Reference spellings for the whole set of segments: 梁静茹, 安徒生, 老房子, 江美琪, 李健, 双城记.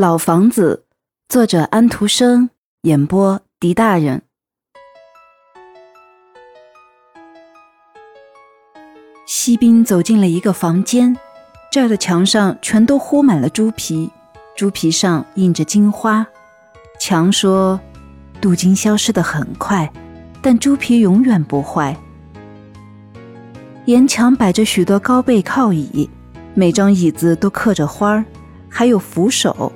老房子，作者安徒生，演播狄大人。西宾走进了一个房间，这儿的墙上全都糊满了猪皮，猪皮上印着金花。墙说，镀金消失得很快，但猪皮永远不坏。沿墙摆着许多高背靠椅，每张椅子都刻着花儿，还有扶手。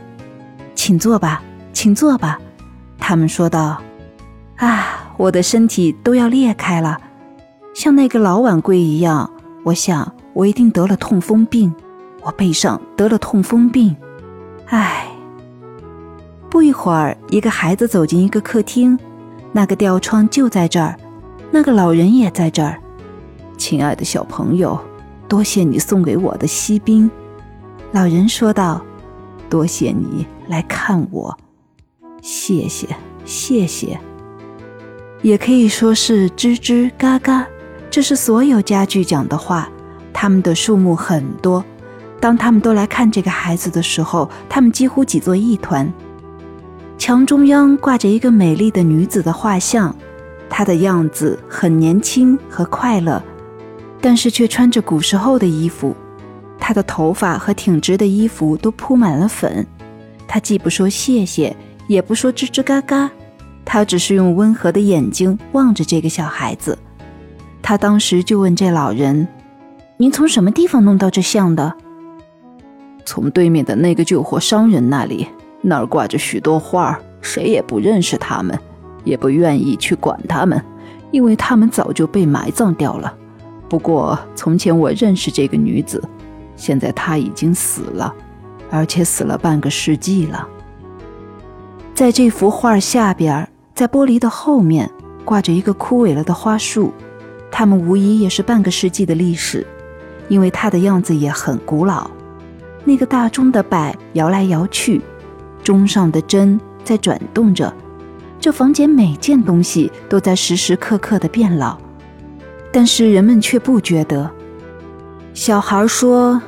请坐吧，请坐吧，他们说道。啊，我的身体都要裂开了，像那个老碗柜一样，我想我一定得了痛风病，我背上得了痛风病。唉。不一会儿，一个孩子走进一个客厅，那个吊窗就在这儿，那个老人也在这儿。亲爱的小朋友，多谢你送给我的西宾，老人说道。多谢你来看我，谢谢，谢谢。也可以说是吱吱嘎嘎，这是所有家具讲的话，他们的数目很多。当他们都来看这个孩子的时候，他们几乎挤作一团。墙中央挂着一个美丽的女子的画像，她的样子很年轻和快乐，但是却穿着古时候的衣服。她的头发和挺直的衣服都铺满了粉，她既不说谢谢，也不说吱吱嘎嘎，她只是用温和的眼睛望着这个小孩子。她当时就问这老人，您从什么地方弄到这像的？从对面的那个旧货商人那里，那儿挂着许多花，谁也不认识他们，也不愿意去管他们，因为他们早就被埋葬掉了。不过从前我认识这个女子，现在他已经死了，而且死了半个世纪了。在这幅画下边，在玻璃的后面，挂着一个枯萎了的花树，它们无疑也是半个世纪的历史，因为它的样子也很古老。那个大钟的摆摇来摇去，钟上的针在转动着，这房间每件东西都在时时刻刻地变老，但是人们却不觉得。小孩说，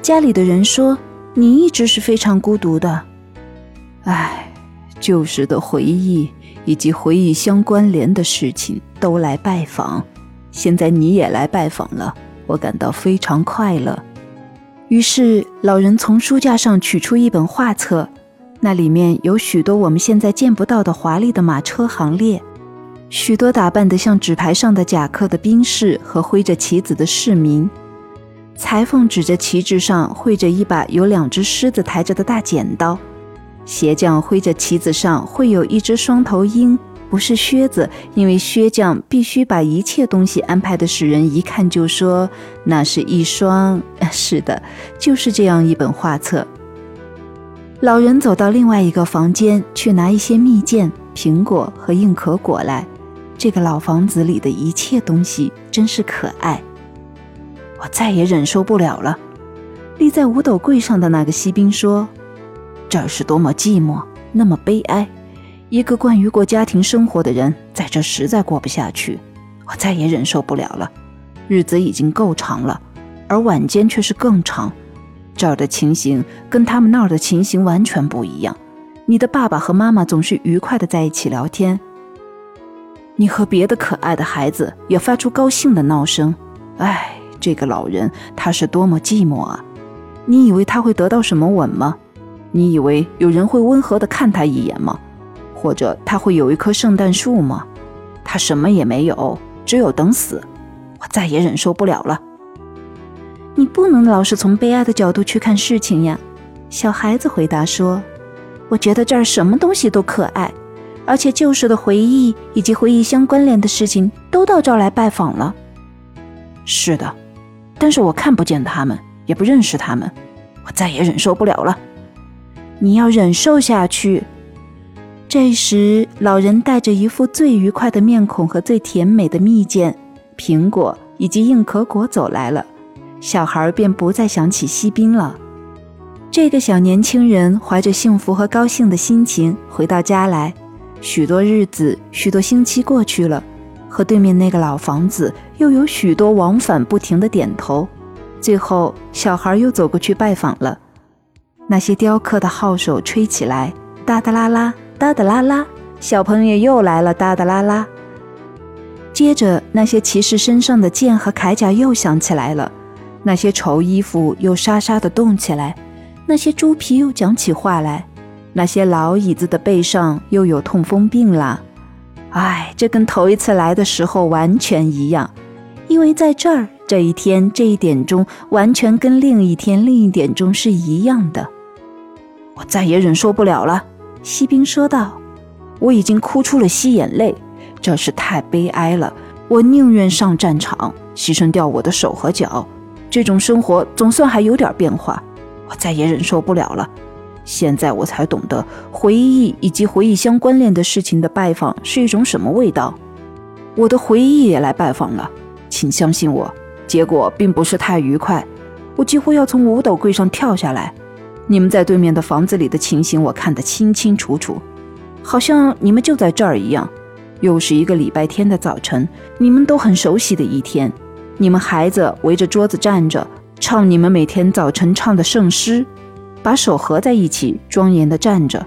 家里的人说，你一直是非常孤独的。唉，旧时的回忆以及回忆相关联的事情都来拜访，现在你也来拜访了，我感到非常快乐。于是老人从书架上取出一本画册，那里面有许多我们现在见不到的华丽的马车行列，许多打扮得像纸牌上的甲客的兵士和挥着旗子的市民。裁缝指着旗帜上绘着一把有两只狮子抬着的大剪刀，鞋匠挥着旗子上会有一只双头鹰，不是靴子，因为靴匠必须把一切东西安排的使人一看就说那是一双。是的，就是这样一本画册。老人走到另外一个房间去拿一些蜜饯、苹果和硬壳果来。这个老房子里的一切东西真是可爱，我再也忍受不了了。立在五斗柜上的那个西宾说，这儿是多么寂寞，那么悲哀，一个惯于过家庭生活的人在这实在过不下去，我再也忍受不了了。日子已经够长了，而晚间却是更长。这儿的情形跟他们那儿的情形完全不一样，你的爸爸和妈妈总是愉快地在一起聊天，你和别的可爱的孩子也发出高兴的闹声。唉，这个老人他是多么寂寞啊！你以为他会得到什么吻吗？你以为有人会温和地看他一眼吗？或者他会有一棵圣诞树吗？他什么也没有，只有等死。我再也忍受不了了。你不能老是从悲哀的角度去看事情呀，小孩子回答说，我觉得这儿什么东西都可爱，而且旧时的回忆以及回忆相关联的事情都到这儿来拜访了。是的，但是我看不见他们，也不认识他们，我再也忍受不了了。你要忍受下去。这时老人带着一副最愉快的面孔和最甜美的蜜饯、苹果以及硬壳果走来了，小孩便不再想起西宾了。这个小年轻人怀着幸福和高兴的心情回到家来，许多日子许多星期过去了，和对面那个老房子又有许多往返不停的点头。最后小孩又走过去拜访了，那些雕刻的号手吹起来，哒哒啦啦，哒哒啦啦，小朋友又来了，哒哒啦啦。接着那些骑士身上的剑和铠甲又响起来了，那些绸衣服又沙沙地动起来，那些猪皮又讲起话来，那些老椅子的背上又有痛风病啦。哎，这跟头一次来的时候完全一样，因为在这儿这一天这一点钟完全跟另一天另一点钟是一样的。我再也忍受不了了，锡兵说道，我已经哭出了稀眼泪，真是太悲哀了，我宁愿上战场，牺牲掉我的手和脚，这种生活总算还有点变化，我再也忍受不了了。现在我才懂得回忆以及回忆相关联的事情的拜访是一种什么味道。我的回忆也来拜访了，请相信我，结果并不是太愉快，我几乎要从五斗柜上跳下来。你们在对面的房子里的情形我看得清清楚楚，好像你们就在这儿一样。又是一个礼拜天的早晨，你们都很熟悉的一天，你们孩子围着桌子站着，唱你们每天早晨唱的圣诗，把手合在一起庄严地站着。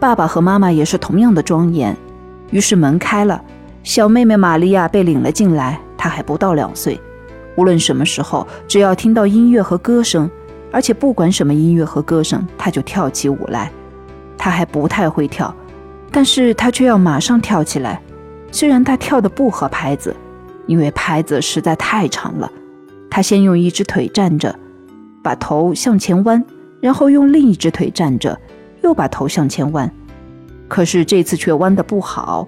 爸爸和妈妈也是同样的庄严。于是门开了，小妹妹玛利亚被领了进来，她还不到2岁。无论什么时候，只要听到音乐和歌声，而且不管什么音乐和歌声，她就跳起舞来。她还不太会跳，但是她却要马上跳起来，虽然她跳得不合拍子，因为拍子实在太长了。她先用一只腿站着，把头向前弯，然后用另一只腿站着，又把头向前弯，可是这次却弯得不好。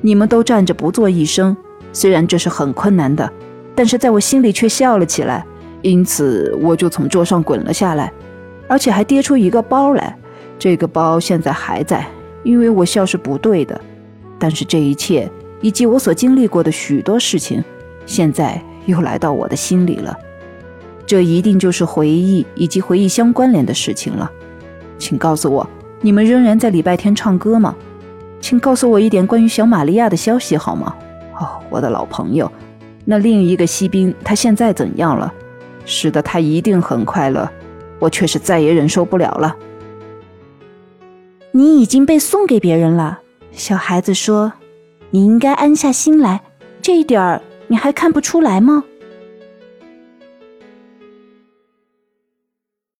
你们都站着不做一声，虽然这是很困难的，但是在我心里却笑了起来，因此我就从桌上滚了下来，而且还跌出一个包来。这个包现在还在，因为我笑是不对的。但是这一切以及我所经历过的许多事情，现在又来到我的心里了。这一定就是回忆以及回忆相关联的事情了。请告诉我，你们仍然在礼拜天唱歌吗？请告诉我一点关于小玛利亚的消息好吗？哦，我的老朋友，那另一个锡兵他现在怎样了？是的，他一定很快乐，我却是再也忍受不了了。你已经被送给别人了，小孩子说，你应该安下心来，这一点你还看不出来吗？